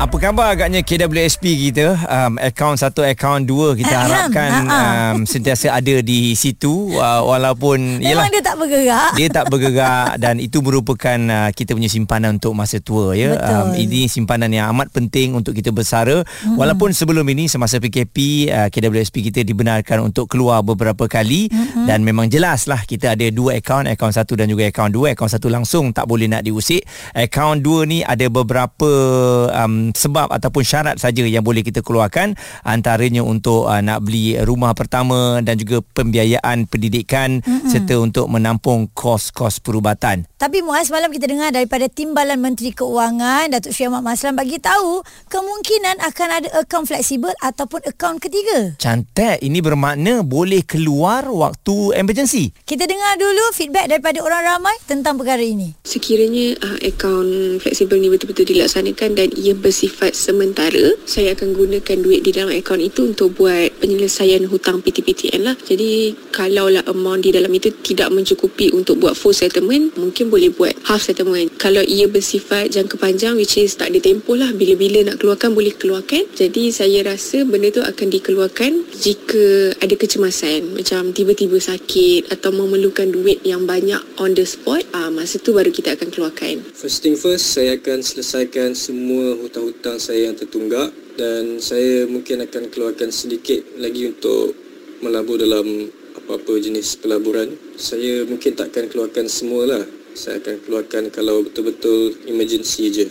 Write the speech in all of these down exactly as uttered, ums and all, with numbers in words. Apa khabar agaknya K W S P kita? Um, akaun satu, akaun dua kita ha, harapkan ha, ha. Um, sentiasa ada di situ uh, walaupun memang yelah, dia tak bergerak. Dia tak bergerak dan itu merupakan uh, kita punya simpanan untuk masa tua, ya. Um, ini simpanan yang amat penting untuk kita bersara. Hmm. Walaupun sebelum ini semasa P K P uh, K W S P kita dibenarkan untuk keluar beberapa kali hmm. dan memang jelaslah kita ada dua akaun, akaun satu dan juga akaun dua. Akaun satu langsung tak boleh nak diusik. Akaun dua ni ada beberapa um, sebab ataupun syarat saja yang boleh kita keluarkan, antaranya untuk uh, nak beli rumah pertama dan juga pembiayaan pendidikan mm-hmm. serta untuk menampung kos-kos perubatan. Tapi Muaz, malam kita dengar daripada Timbalan Menteri Keuangan Datuk Seri Ahmad Mazlan bagi tahu kemungkinan akan ada akaun fleksibel ataupun akaun ketiga. Cantik, ini bermakna boleh keluar waktu emergency. Kita dengar dulu feedback daripada orang ramai tentang perkara ini. Sekiranya uh, akaun fleksibel ni betul-betul dilaksanakan dan ia bersifat sifat sementara, saya akan gunakan duit di dalam akaun itu untuk buat penyelesaian hutang P T P T N lah. Jadi kalaulah amount di dalam itu tidak mencukupi untuk buat full settlement, mungkin boleh buat half settlement. Kalau ia bersifat jangka panjang, which is tak ada tempoh lah, bila-bila nak keluarkan boleh keluarkan. Jadi saya rasa benda tu akan dikeluarkan jika ada kecemasan, macam tiba-tiba sakit atau memerlukan duit yang banyak on the spot, ah, masa tu baru kita akan keluarkan. First thing first, saya akan selesaikan semua hutang hutang saya yang tertunggak dan saya mungkin akan keluarkan sedikit lagi untuk melabur dalam apa-apa jenis pelaburan. Saya mungkin takkan keluarkan semualah. Saya akan keluarkan kalau betul-betul emergency je.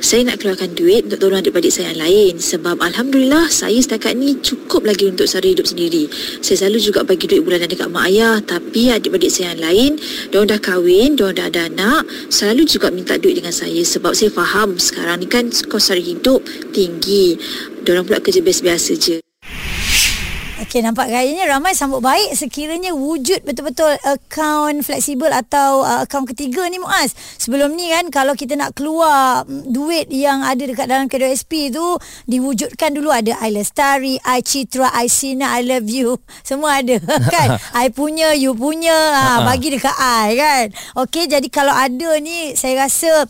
Saya nak keluarkan duit untuk tolong adik-adik saya yang lain sebab Alhamdulillah saya setakat ni cukup lagi untuk sara hidup sendiri. Saya selalu juga bagi duit bulanan dekat mak ayah, tapi adik-adik saya yang lain, diorang dah kahwin, diorang dah ada anak, selalu juga minta duit dengan saya sebab saya faham sekarang ni kan kos sara hidup tinggi, diorang pula kerja biasa-biasa je. Okey, nampak gayanya ramai sambut baik sekiranya wujud betul-betul akaun fleksibel atau uh, akaun ketiga ni, Muaz. Sebelum ni kan kalau kita nak keluar duit yang ada dekat dalam K W S P tu, diwujudkan dulu ada I Lestari, I Citra, I Sina, I Love You. Semua ada kan. I punya, you punya. Ha, bagi dekat I kan. Okey, jadi kalau ada ni saya rasa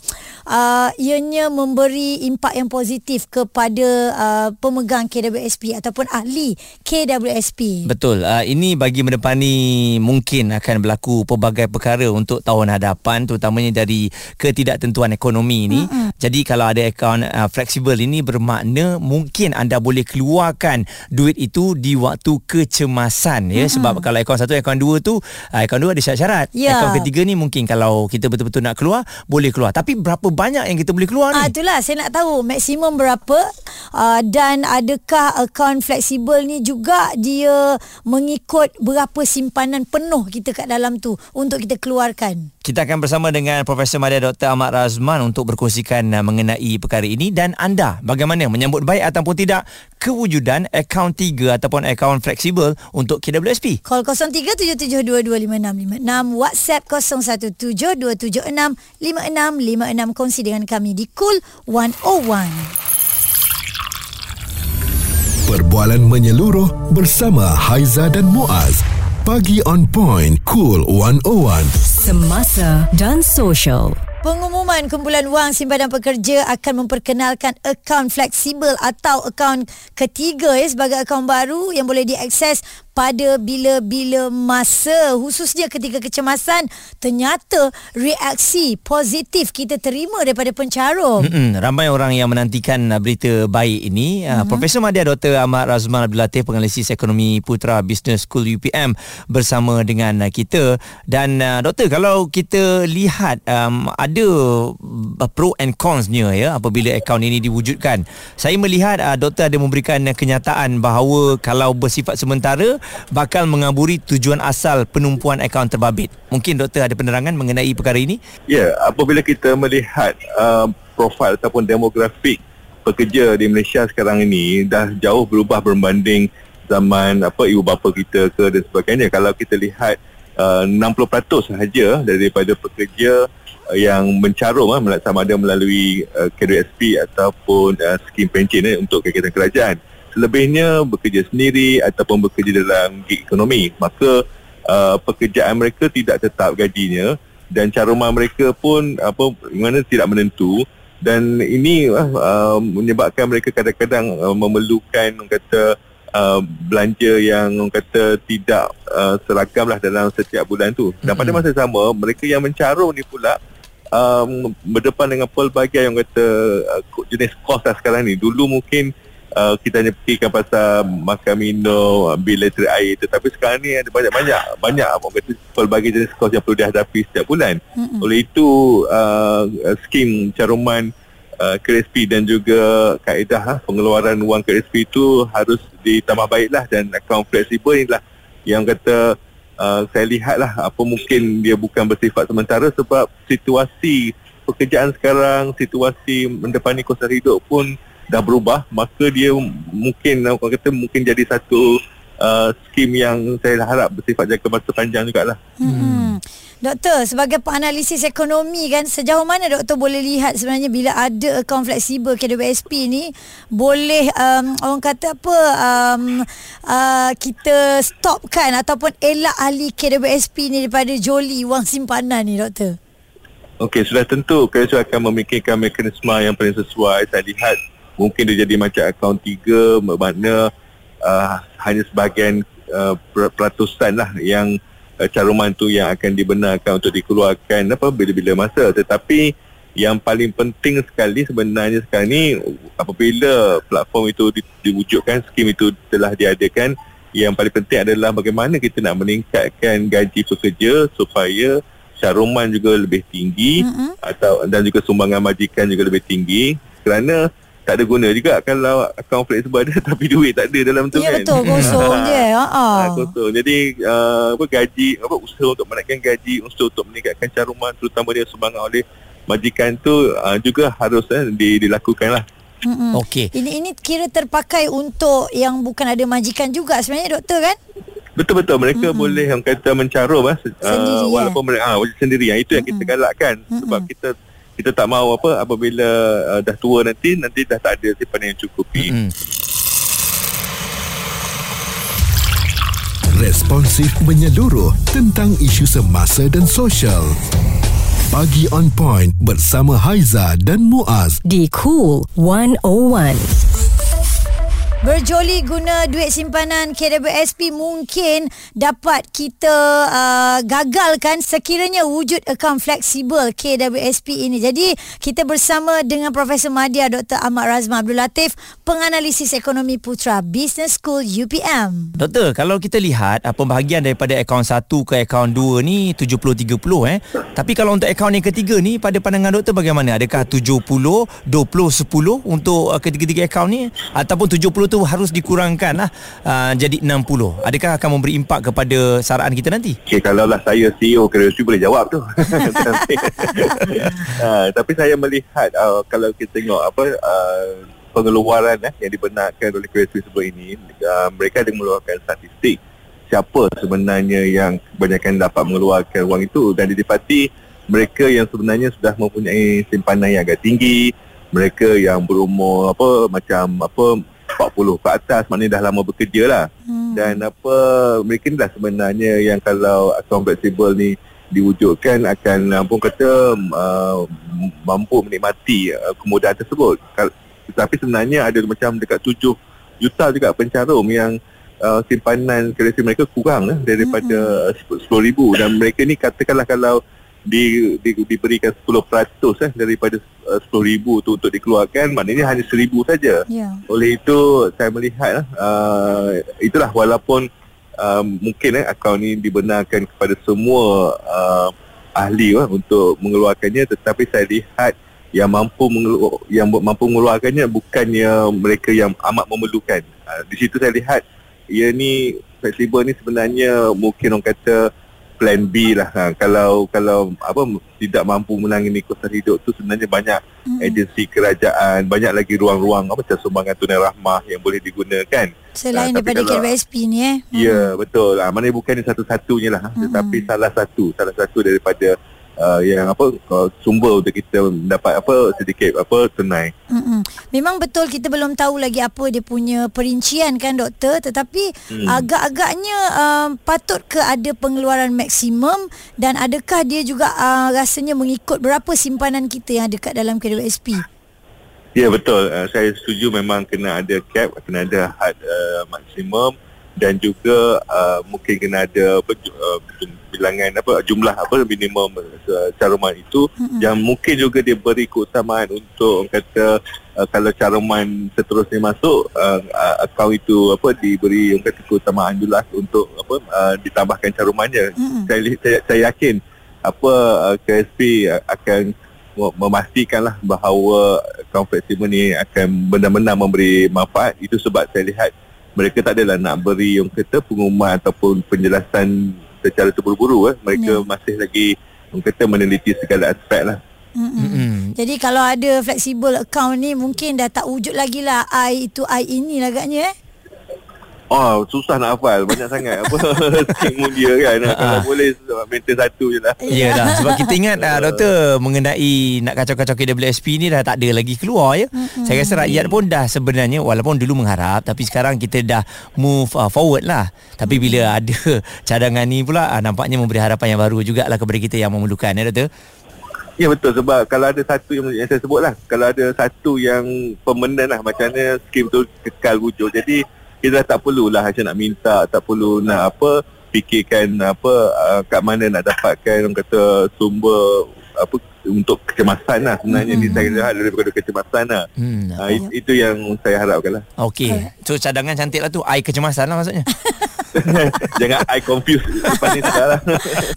uh, ianya memberi impak yang positif kepada uh, pemegang K W S P ataupun ahli K W S P. Betul. Uh, ini bagi mendepani mungkin akan berlaku pelbagai perkara untuk tahun hadapan, terutamanya dari ketidaktentuan ekonomi ini. Mm-hmm. Jadi kalau ada akaun uh, fleksibel ini bermakna mungkin anda boleh keluarkan duit itu di waktu kecemasan, ya. Mm-hmm. Sebab kalau akaun satu, akaun dua tu, uh, akaun dua ada syarat-syarat. Yeah. Akaun ketiga ni mungkin kalau kita betul-betul nak keluar, boleh keluar. Tapi berapa banyak yang kita boleh keluar ni? Uh, itulah saya nak tahu maksimum berapa uh, dan adakah akaun fleksibel ni juga dia mengikut berapa simpanan penuh kita kat dalam tu untuk kita keluarkan. Kita akan bersama dengan Profesor Madya Doktor Ahmad Razman untuk berkongsikan mengenai perkara ini dan anda bagaimana menyambut baik ataupun tidak kewujudan akaun tiga ataupun akaun fleksibel untuk K W S P. Call kosong tiga tujuh tujuh dua dua lima enam lima enam, WhatsApp kosong satu tujuh dua tujuh enam lima enam lima enam. Kongsi dengan kami di Cool seratus satu. Perbualan menyeluruh bersama Haizah dan Muaz. Pagi on Point Cool seratus satu. Semasa dan sosial. Pengumuman kumpulan wang simpanan pekerja akan memperkenalkan akaun fleksibel atau akaun ketiga, ya, sebagai akaun baru yang boleh diakses pada bila-bila masa, khususnya ketika kecemasan. Ternyata reaksi positif kita terima daripada pencarum. Mm-mm, ramai orang yang menantikan berita baik ini. Mm-hmm. Profesor Madya Doktor Ahmad Razman Abdul Latif, penganalisis ekonomi Putra Business School U P M bersama dengan kita. Dan uh, doktor, kalau kita lihat um, ada pro and consnya, ya, apabila akaun ini diwujudkan. Saya melihat uh, doktor ada memberikan kenyataan bahawa kalau bersifat sementara bakal mengaburi tujuan asal penumpuan akaun terbabit. Mungkin doktor ada penerangan mengenai perkara ini? Ya, apabila kita melihat uh, profil ataupun demografik pekerja di Malaysia sekarang ini dah jauh berubah berbanding zaman apa ibu bapa kita ke dan sebagainya. Kalau kita lihat uh, enam puluh peratus sahaja daripada pekerja uh, yang mencarum uh, sama ada melalui uh, K W S P ataupun uh, skim pencen uh, untuk kegiatan kerajaan. Selebihnya bekerja sendiri ataupun bekerja dalam gig ekonomi. Maka uh, pekerjaan mereka tidak tetap gajinya, dan caruma mereka pun apa mana tidak menentu, dan ini uh, menyebabkan mereka kadang-kadang uh, memerlukan orang kata uh, belanja yang orang kata tidak uh, seragamlah dalam setiap bulan tu. Dan pada masa sama mereka yang mencarum ni pula um, berdepan dengan pelbagai yang kata uh, jenis kos lah sekarang ni. Dulu mungkin Uh, kita hanya fikirkan pasal makan minum, bil elektrik, air, tetapi sekarang ni ada banyak-banyak banyak pelbagai jenis kos yang perlu dihadapi setiap bulan. Mm-hmm. Oleh itu uh, skim caruman uh, K W S P dan juga kaedah uh, pengeluaran wang K W S P itu harus ditambah baiklah, dan akaun fleksibel inilah yang kata uh, saya lihatlah apa mungkin dia bukan bersifat sementara, sebab situasi pekerjaan sekarang, situasi mendepani kos hidup pun dah berubah, maka dia mungkin orang kata mungkin jadi satu uh, skim yang saya harap bersifat jangka masa panjang jugalah. Hmm. Doktor, sebagai penganalisis ekonomi kan, sejauh mana doktor boleh lihat sebenarnya bila ada akaun fleksibel K W S P ni boleh um, orang kata apa um, uh, kita stopkan ataupun elak ahli K W S P ni daripada joli wang simpanan ni doktor? Okey, sudah tentu K W S P akan memikirkan mekanisme yang paling sesuai. Saya lihat mungkin dia jadi macam akaun tiga, bermakna uh, hanya sebahagian uh, peratusan lah yang uh, caruman tu yang akan dibenarkan untuk dikeluarkan apa bila-bila masa. Tetapi yang paling penting sekali sebenarnya sekarang ni, apabila platform itu di, diwujudkan, skim itu telah diadakan, yang paling penting adalah bagaimana kita nak meningkatkan gaji pekerja supaya caruman juga lebih tinggi, mm-hmm. atau dan juga sumbangan majikan juga lebih tinggi, kerana tak ada guna juga kalau akaun fleksibel ada tapi duit tak ada dalam tu, yeah, kan. Ya betul, kosong je. Ha ah. Kosong. Jadi uh, apa gaji apa usaha untuk menaikkan gaji, usaha untuk meningkatkan caruman terutama dia sumbangan oleh majikan tu uh, juga harus eh, dilakukanlah. Hmm. Okey. Ini ini kira terpakai untuk yang bukan ada majikan juga sebenarnya doktor kan? Betul-betul mereka mm-hmm. boleh yang kata mencarum ah uh, walaupun ya? mereka ah ha, sendiri. Itu yang mm-hmm. kita galakkan, mm-hmm. sebab kita kita tak mahu apa apabila uh, dah tua nanti nanti dah tak ada simpanan yang cukupi. Mm-hmm. Responsif menyeluruh tentang isu semasa dan sosial. Pagi on point bersama Haizah dan Muaz di Cool seratus satu. Berjoli guna duit simpanan K W S P mungkin dapat kita uh, gagalkan sekiranya wujud akaun fleksibel K W S P ini. Jadi kita bersama dengan Profesor Madya Doktor Ahmad Razman Abdul Latif, penganalisis ekonomi Putra Business School U P M. Doktor, kalau kita lihat pembahagian daripada akaun satu ke akaun dua ni tujuh puluh tiga puluh eh. Tapi kalau untuk akaun yang ketiga ni pada pandangan doktor bagaimana? Adakah tujuh puluh dua puluh sepuluh untuk ketiga-tiga akaun ni, ataupun tujuh puluh harus dikurangkan lah uh, jadi enam puluh. Adakah akan memberi impak kepada saraan kita nanti? Okay, kalau lah saya C E O K W S P boleh jawab tu. tapi, uh, tapi saya melihat uh, kalau kita tengok apa uh, pengeluaran eh, yang dibenarkan oleh K W S P sebelum ini, uh, mereka ada mengeluarkan statistik siapa sebenarnya yang kebanyakan dapat mengeluarkan wang itu, dan didapati mereka yang sebenarnya sudah mempunyai simpanan yang agak tinggi, mereka yang berumur apa macam apa empat puluh ke atas, maknanya dah lama bekerja lah. Hmm. Dan apa mereka ni lah sebenarnya yang kalau akaun fleksibel ni diwujudkan akan pun kata uh, mampu menikmati uh, kemudahan tersebut. Tapi sebenarnya ada macam dekat tujuh juta juga pencarum yang uh, simpanan kereta mereka kurang eh, daripada hmm. sepuluh ribu, dan mereka ni katakanlah kalau Di, di, diberikan sepuluh peratus eh, daripada uh, sepuluh ribu tu untuk dikeluarkan, maknanya hanya seribu saja. Yeah. Oleh itu saya melihat uh, itulah walaupun uh, mungkin eh, akaun ini dibenarkan kepada semua uh, ahli uh, untuk mengeluarkannya, tetapi saya lihat yang mampu mengelu- yang mampu mengeluarkannya bukannya mereka yang amat memerlukan. Uh, di situ saya lihat ia ni fleksibel ni sebenarnya mungkin orang kata plan B lah. Ha, kalau kalau apa tidak mampu menangani kos hidup tu, sebenarnya banyak hmm. agensi kerajaan, banyak lagi ruang-ruang apa macam sumbangan tunai rahmah yang boleh digunakan selain ha, daripada kalau, K W S P ni eh. Hmm. Ya, betul. Ah ha, mana bukan satu-satunya lah, hmm. tetapi salah satu, salah satu daripada Uh, yang apa uh, sumber untuk kita dapat apa sedikit apa tunai. Mm-mm. Memang betul kita belum tahu lagi apa dia punya perincian kan doktor, tetapi mm. agak-agaknya uh, patut ke ada pengeluaran maksimum, dan adakah dia juga uh, rasanya mengikut berapa simpanan kita yang ada kat dalam K W S P? Ya yeah, betul, uh, saya setuju memang kena ada cap, kena ada had uh, maksimum, dan juga uh, mungkin kena ada apa, uh, bilangan apa jumlah apa minimum uh, caruman itu, mm-hmm. yang mungkin juga dia beri keutamaan untuk kata uh, kalau caruman seterusnya masuk uh, uh, akaun itu apa diberi kata keutamaan jelas untuk apa uh, ditambahkan carumannya. Mm-hmm. Saya, saya saya yakin apa uh, K S P akan memastikanlah bahawa akaun fleksibel ni akan benar-benar memberi manfaat. Itu sebab saya lihat mereka tak adalah nak beri yang kata pengumuman ataupun penjelasan secara terburu-buru. eh. Mereka yeah. masih lagi yang kata meneliti segala aspek lah. Mm-mm. Mm-mm. Jadi kalau ada fleksibel account ni mungkin dah tak wujud lagi lah. I itu I ini lah agaknya eh. Oh, susah nak hafal. Banyak sangat apa skema dia kan. Kalau uh-huh. boleh maintain satu je lah. Yelah, sebab kita ingat uh, doktor mengenai nak kacau-kacau K W S P ni dah tak ada lagi keluar ya. Mm-hmm. Saya rasa rakyat pun dah sebenarnya walaupun dulu mengharap, tapi sekarang kita dah move uh, forward lah. Tapi bila ada cadangan ni pula uh, nampaknya memberi harapan yang baru jugalah kepada kita yang memerlukan ya doktor. Ya betul, sebab kalau ada satu yang, yang saya sebut lah, kalau ada satu yang permanent lah, macam mana skim tu kekal wujud. Jadi kita tak perlulah macam nak minta, tak perlu nak apa fikirkan apa uh, kat mana nak dapatkan orang kata sumber apa untuk kecemasan lah sebenarnya. Mm-hmm. Ni saya lihat daripada kecemasan lah. Mm, uh, it, itu yang saya harapkan lah. Okey, so cadangan cantik lah tu, air kecemasan lah maksudnya. Jangan I confuse lah.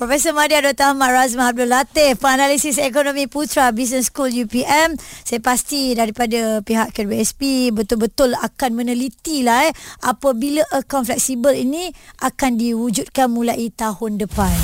Profesor Madya Doktor Ahmad Razman Abdul Latif, penganalisis ekonomi Putra Business School U P M. Saya pasti daripada pihak K W S P betul-betul akan meneliti lah eh, apabila akaun fleksibel ini akan diwujudkan mulai tahun depan.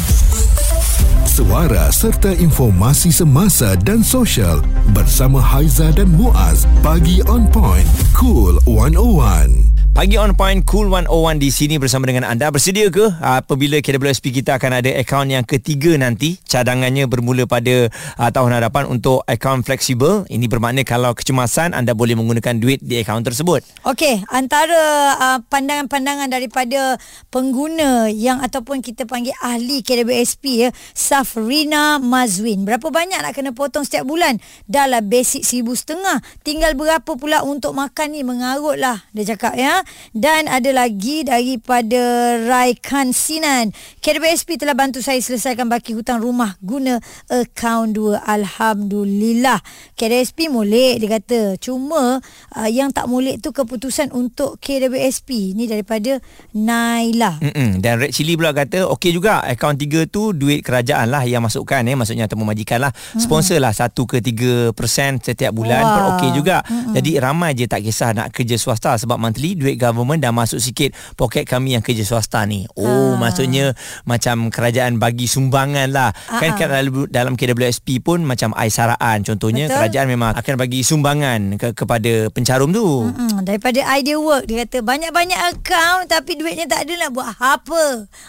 Suara serta informasi semasa dan sosial bersama Haizah dan Muaz. Pagi On Point Cool seratus satu. Pagi On Point Cool seratus satu di sini bersama dengan anda. Bersedia ke apabila K W S P kita akan ada akaun yang ketiga nanti, cadangannya bermula pada uh, tahun hadapan untuk akaun fleksibel? Ini bermakna kalau kecemasan anda boleh menggunakan duit di akaun tersebut. Okey, antara uh, pandangan-pandangan daripada pengguna yang ataupun kita panggil ahli K W S P ya, Safrina Mazwin. Berapa banyak nak kena potong setiap bulan? Dah lah basic seribu setengah. Tinggal berapa pula untuk makan ni? Mengarut lah dia cakap ya. Dan ada lagi daripada Raikan Sinan. K W S P telah bantu saya selesaikan baki hutang rumah guna akaun dua. Alhamdulillah. K W S P molek dia kata. Cuma uh, yang tak molek tu keputusan untuk K W S P. Ni daripada Nailah. Mm-mm. Dan Red Chili pula kata okey juga akaun tiga tu duit kerajaan lah yang masukkan eh. Maksudnya atau memajikan lah. Sponsor lah satu ke tiga peratus setiap bulan pun okey juga. Mm-mm. Jadi ramai je tak kisah nak kerja swasta sebab monthly duit government dah masuk sikit poket kami yang kerja swasta ni. Oh, ha. Maksudnya macam kerajaan bagi sumbangan lah. Ha. Kan dalam K W S P pun macam I Saraan contohnya. Betul. Kerajaan memang akan bagi sumbangan ke- kepada pencarum tu. Mm-mm. Daripada Idea Work dia kata banyak-banyak akaun tapi duitnya tak ada nak buat apa.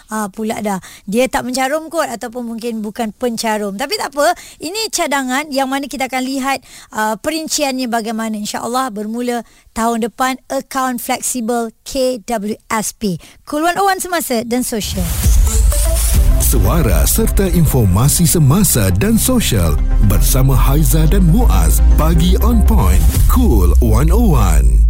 Ha, pula dah. Dia tak mencarum kot ataupun mungkin bukan pencarum. Tapi tak apa. Ini cadangan yang mana kita akan lihat uh, perinciannya bagaimana. InsyaAllah bermula tahun depan akaun fleksibel K W S P. Cool seratus satu semasa dan sosial. Suara serta informasi semasa dan sosial bersama Haizah dan Muaz. Pagi On Point Cool seratus satu.